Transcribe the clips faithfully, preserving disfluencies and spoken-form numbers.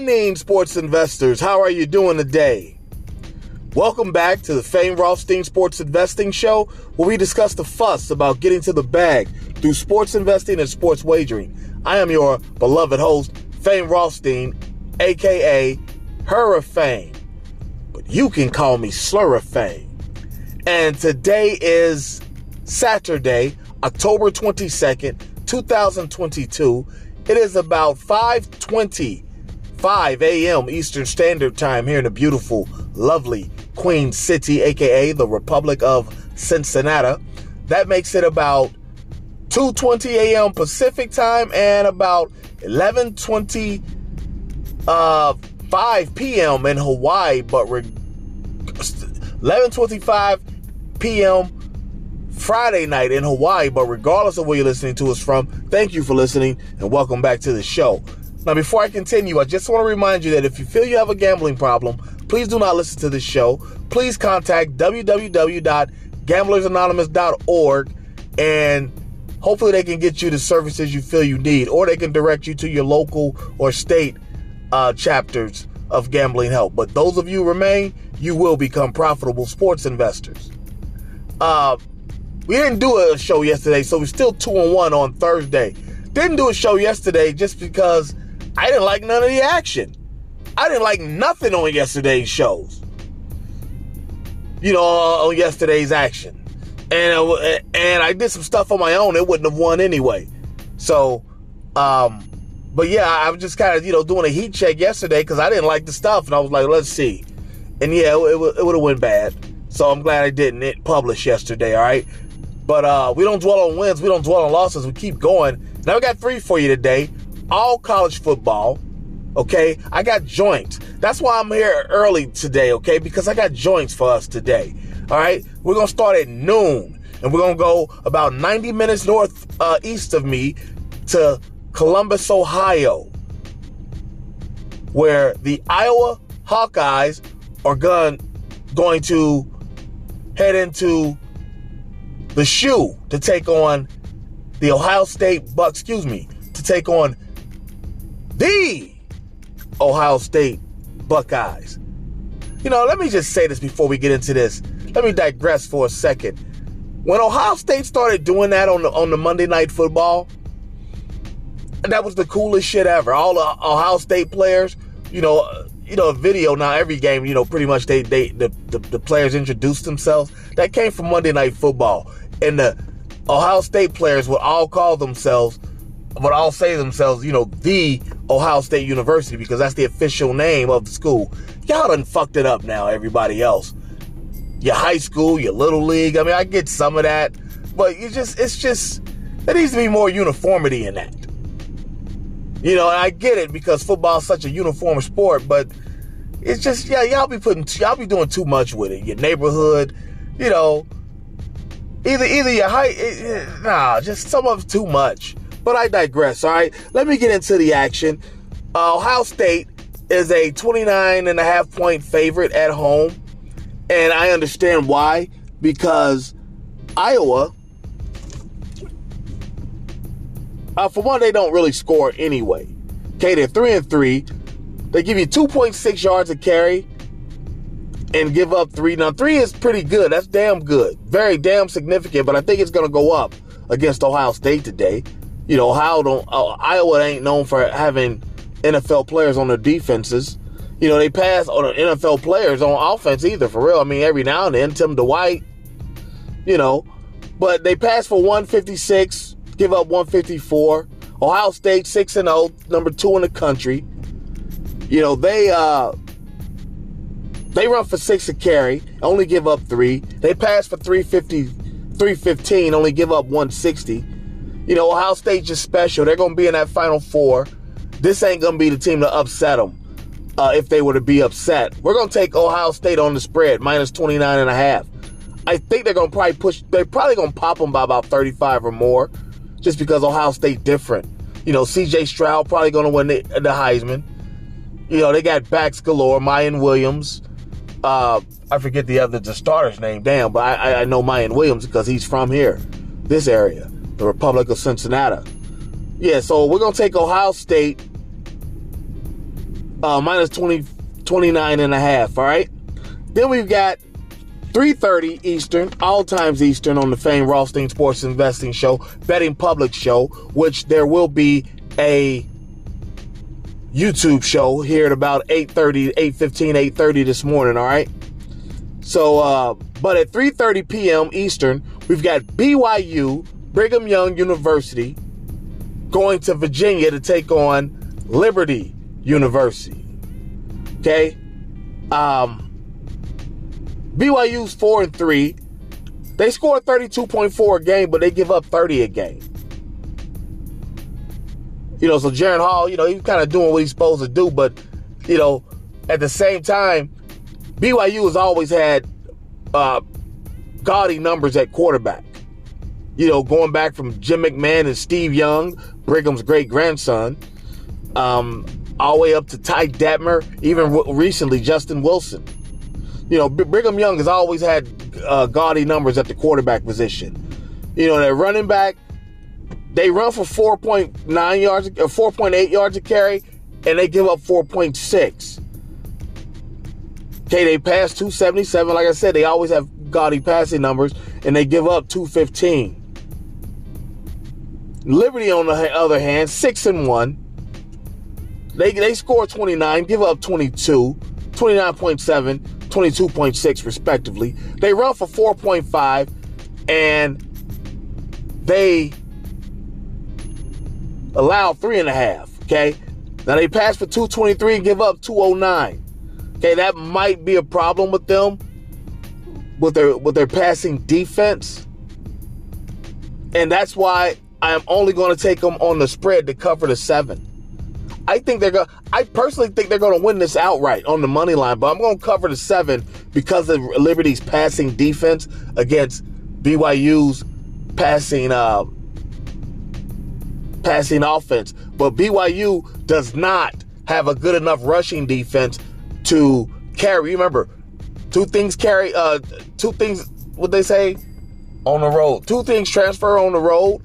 morning, sports investors. How are you doing today? Welcome back to the Fame Rothstein Sports Investing Show, where we discuss the fuss about getting to the bag through sports investing and sports wagering. I am your beloved host, Fame Rothstein, a k a. Hurricane, but you can call me Slurricane. And today is Saturday, October twenty-second, twenty twenty-two. It is about five twenty, five a.m. Eastern Standard Time here in the beautiful, lovely Queen City, a k a the Republic of Cincinnati. That makes it about two twenty a.m. Pacific Time and about eleven twenty uh, five p.m. in Hawaii, but re- eleven twenty-five p.m. Friday night in Hawaii. But regardless of where you're listening to us from, thank you for listening and welcome back to the show. Now, before I continue, I just want to remind you that if you feel you have a gambling problem, please do not listen to this show. Please contact w w w dot gamblers anonymous dot org, and hopefully they can get you the services you feel you need, or they can direct you to your local or state Uh, chapters of gambling help. But those of you remain, you will become profitable sports investors. Uh, we didn't do a show yesterday, so we're still two and one on Thursday. Didn't do a show yesterday just because I didn't like none of the action. I didn't like nothing on yesterday's shows. You know, on yesterday's action, and and I did some stuff on my own. It wouldn't have won anyway. So, um. But yeah, I was just kind of, you know, doing a heat check yesterday because I didn't like the stuff. And I was like, let's see. And yeah, it, w- it would have went bad. So I'm glad I didn't publish yesterday, all right? But uh, we don't dwell on wins. We don't dwell on losses. We keep going. Now, I got three for you today. All college football, okay? I got joints. That's why I'm here early today, okay? Because I got joints for us today, all right? We're going to start at noon. And we're going to go about ninety minutes north uh, east of me to Columbus, Ohio, where the Iowa Hawkeyes are gun, going to head into the shoe to take on the Ohio State Buck, excuse me, to take on the Ohio State Buckeyes. You know, let me just say this before we get into this. Let me digress for a second. When Ohio State started doing that on the, on the Monday Night Football, and that was the coolest shit ever. All the Ohio State players, you know, you know, video now every game, you know, pretty much they they the, the, the players introduced themselves. That came from Monday Night Football, and the Ohio State players would all call themselves, would all say themselves, you know, the Ohio State University, because that's the official name of the school. Y'all done fucked it up now. Everybody else, your high school, your little league. I mean, I get some of that, but you just, it's just there needs to be more uniformity in that. You know, and I get it because football is such a uniform sport, but it's just, yeah, y'all be putting, y'all be doing too much with it. Your neighborhood, you know, either either your height, nah, just some of it's too much. But I digress, all right? Let me get into the action. Uh, Ohio State is a twenty-nine and a half point favorite at home, and I understand why, because Iowa, Uh, for one, they don't really score anyway. Okay, they're three and three. They give you two point six yards a carry and give up three. Now, three is pretty good. That's damn good. Very damn significant, but I think it's going to go up against Ohio State today. You know, Ohio don't, uh, Iowa ain't known for having N F L players on their defenses. You know, they pass on N F L players on offense either, for real. I mean, every now and then, Tim Dwight, you know. But they pass for one fifty-six. Give up one fifty-four. Ohio State six and oh, number two in the country. You know, they uh, they run for six a carry, only give up three. They pass for three fifty, three fifteen, only give up one sixty. You know, Ohio State just special. They're going to be in that Final Four. This ain't going to be the team to upset them uh, if they were to be upset. We're going to take Ohio State on the spread, minus twenty-nine and a half. I think they're going to probably push, they're probably going to pop them by about thirty-five or more. Just because Ohio State different. You know, C J. Stroud probably going to win the, the Heisman. You know, they got backs galore. Mayan Williams. Uh, I forget the other, the starter's name. Damn, but I, I know Mayan Williams because he's from here. This area. The Republic of Cincinnati. Yeah, so we're going to take Ohio State uh, minus twenty, twenty-nine and a half, all right? Then we've got three thirty Eastern, all times Eastern, on the Fame Rothstein Sports Investing Show, Betting Public Show, which there will be a YouTube show here at about eight thirty, eight fifteen, eight thirty this morning, all right? So, uh, but at three thirty p.m. Eastern, we've got B Y U, Brigham Young University, going to Virginia to take on Liberty University, okay? Um, B Y U's four and three. They score thirty-two point four a game, but they give up thirty a game. You know, so Jaron Hall, you know, he's kind of doing what he's supposed to do, but, you know, at the same time, B Y U has always had uh, gaudy numbers at quarterback. You know, going back from Jim McMahon and Steve Young, Brigham's great-grandson, um, all the way up to Ty Detmer, even w- recently Justin Wilson. You know, B- Brigham Young has always had uh, gaudy numbers at the quarterback position. You know, their running back, they run for four point nine yards, or four point eight yards a carry, and they give up four point six. Okay, they pass two seventy-seven. Like I said, they always have gaudy passing numbers, and they give up two fifteen. Liberty, on the other hand, six and one. They they score twenty-nine, give up twenty-two, twenty-nine point seven, twenty-two point six respectively. They run for four point five, and they allow three and a half. Okay, now they pass for two twenty-three and give up two oh nine. Okay, that might be a problem with them, with their with their passing defense, and that's why I'm only going to take them on the spread to cover the seven. I think they're going. I personally think they're going to win this outright on the money line, but I'm going to cover the seven because of Liberty's passing defense against B Y U's passing uh, passing offense. But B Y U does not have a good enough rushing defense to carry. Remember, two things carry. Uh, two things. What they say on the road. Two things transfer on the road.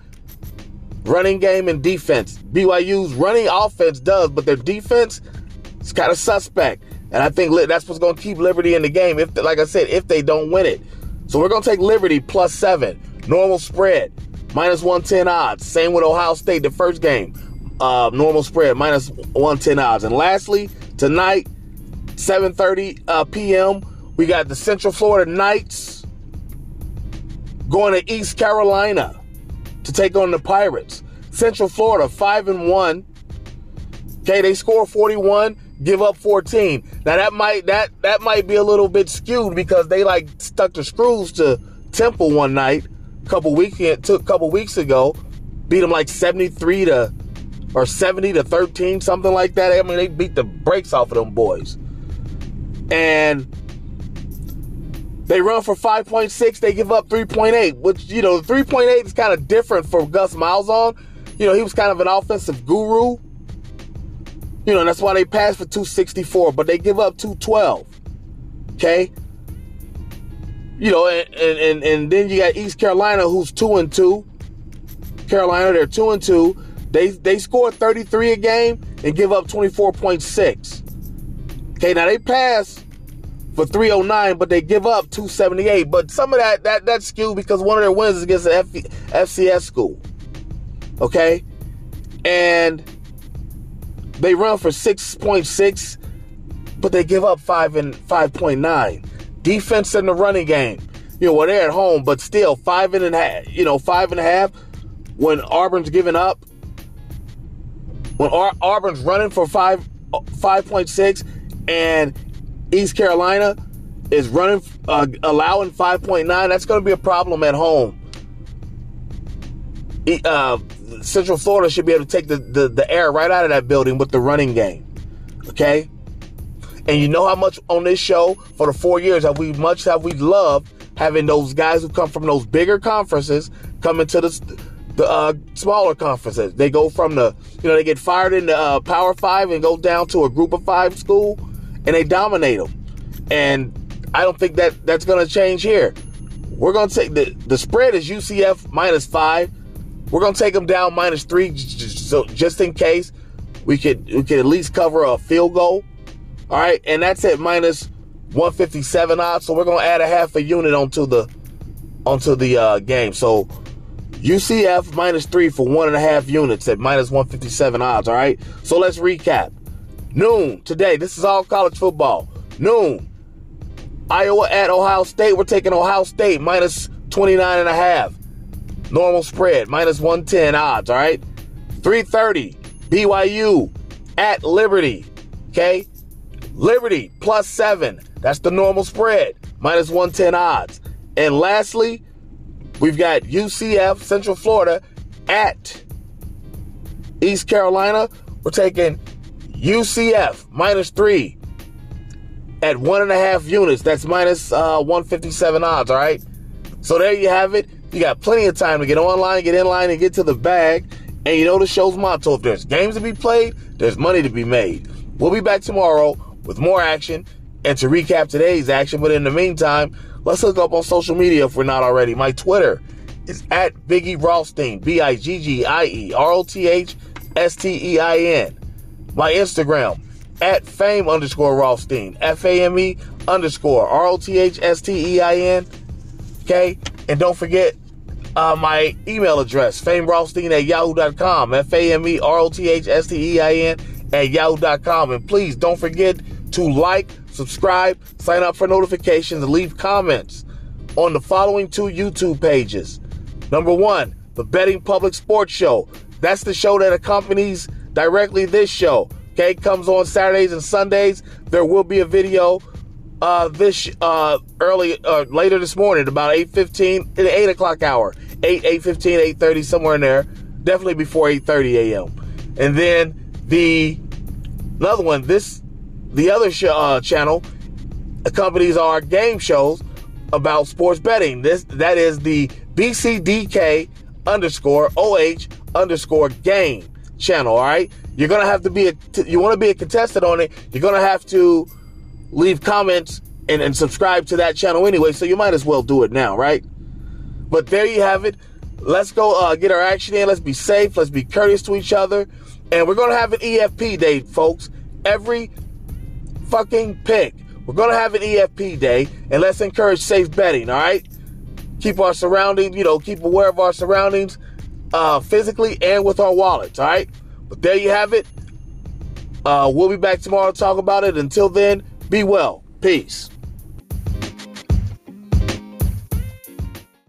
Running game and defense. B Y U's running offense does, but their defense is kind of suspect. And I think that's what's going to keep Liberty in the game, if, like I said, if they don't win it. So we're going to take Liberty plus seven. Normal spread, minus one ten odds. Same with Ohio State, the first game. Uh, normal spread, minus one ten odds. And lastly, tonight, seven thirty uh, p m, we got the Central Florida Knights going to East Carolina to take on the Pirates. Central Florida, five and one. Okay, they score forty-one, give up fourteen. Now that might that that might be a little bit skewed because they like stuck the screws to Temple one night, a couple weeks took a couple weeks ago, beat them like seventy-three to or seventy to thirteen, something like that. I mean, they beat the brakes off of them boys. And they run for five point six, they give up three point eight, which, you know, three point eight is kind of different for Gus Malzahn. You know, he was kind of an offensive guru. You know, and that's why they pass for two sixty-four, but they give up two twelve, okay? You know, and, and, and then you got East Carolina, who's two and two. Carolina, they're two and two. They, they score thirty-three a game and give up twenty-four point six. Okay, now they pass for three oh nine, but they give up two seventy-eight. But some of that, that that's skewed because one of their wins is against an F C S school. Okay? And they run for six point six, but they give up five and five point nine. Defense in the running game. You know, well, they're at home, but still five and a half, you know, five and a half when Auburn's giving up. When Ar- Auburn's running for five point six and East Carolina is running, uh, allowing five point nine. That's going to be a problem at home. Uh, Central Florida should be able to take the, the, the air right out of that building with the running game. Okay? And you know how much on this show for the four years have we much have we loved having those guys who come from those bigger conferences come into the, the uh, smaller conferences. They go from the, you know, they get fired in the uh, Power Five and go down to a Group of Five school. And they dominate them. And I don't think that that's going to change here. We're going to take the, the spread is U C F minus five. We're going to take them down minus three, so just in case. We could we could at least cover a field goal. All right, and that's at minus one fifty-seven odds. So we're gonna add a half a unit onto the onto the uh, game. So U C F minus three for one and a half units at minus one fifty-seven odds. All right. So let's recap. Noon today. This is all college football. Noon. Iowa at Ohio State. We're taking Ohio State minus twenty-nine and a half. Normal spread minus one ten odds. All right. three thirty. B Y U at Liberty. Okay. Liberty plus seven. That's the normal spread. Minus one ten odds. And lastly, we've got U C F, Central Florida, at East Carolina. We're taking U C F minus three at one and a half units. That's minus uh, one fifty-seven odds, all right? So there you have it. You got plenty of time to get online, get in line, and get to the bag. And you know the show's motto, if there's games to be played, there's money to be made. We'll be back tomorrow with more action and to recap today's action. But in the meantime, let's hook up on social media if we're not already. My Twitter is at Biggie Rothstein, B I G G I E R O T H S T E I N. My Instagram, at Fame underscore Rothstein, F A M E underscore R O T H S T E I N. Okay? And don't forget uh, my email address, FameRothstein at yahoo dot com, F A M E R O T H S T E I N at yahoo dot com. And please don't forget to like, subscribe, sign up for notifications, and leave comments on the following two YouTube pages. Number one, the Betting Public Sports Show. That's the show that accompanies directly this show. Okay, comes on Saturdays and Sundays. There will be a video uh, this uh, early, uh, later this morning, about eight fifteen, the eight o'clock hour, eight, eight fifteen, eight thirty, somewhere in there. Definitely before eight thirty a m And then the another one, this. The other show, uh, channel accompanies our game shows about sports betting. This that is the B C D K underscore O H underscore game channel. All right, you're gonna have to be a, you want to be a contestant on it. You're gonna have to leave comments and, and subscribe to that channel anyway. So you might as well do it now, right? But there you have it. Let's go uh, get our action in. Let's be safe. Let's be courteous to each other, and we're gonna have an E F P day, folks. Every fucking pick. We're going to have an E F P day, and let's encourage safe betting, all right? Keep our surroundings, you know, keep aware of our surroundings uh, physically and with our wallets, all right? But there you have it. Uh, we'll be back tomorrow to talk about it. Until then, be well. Peace.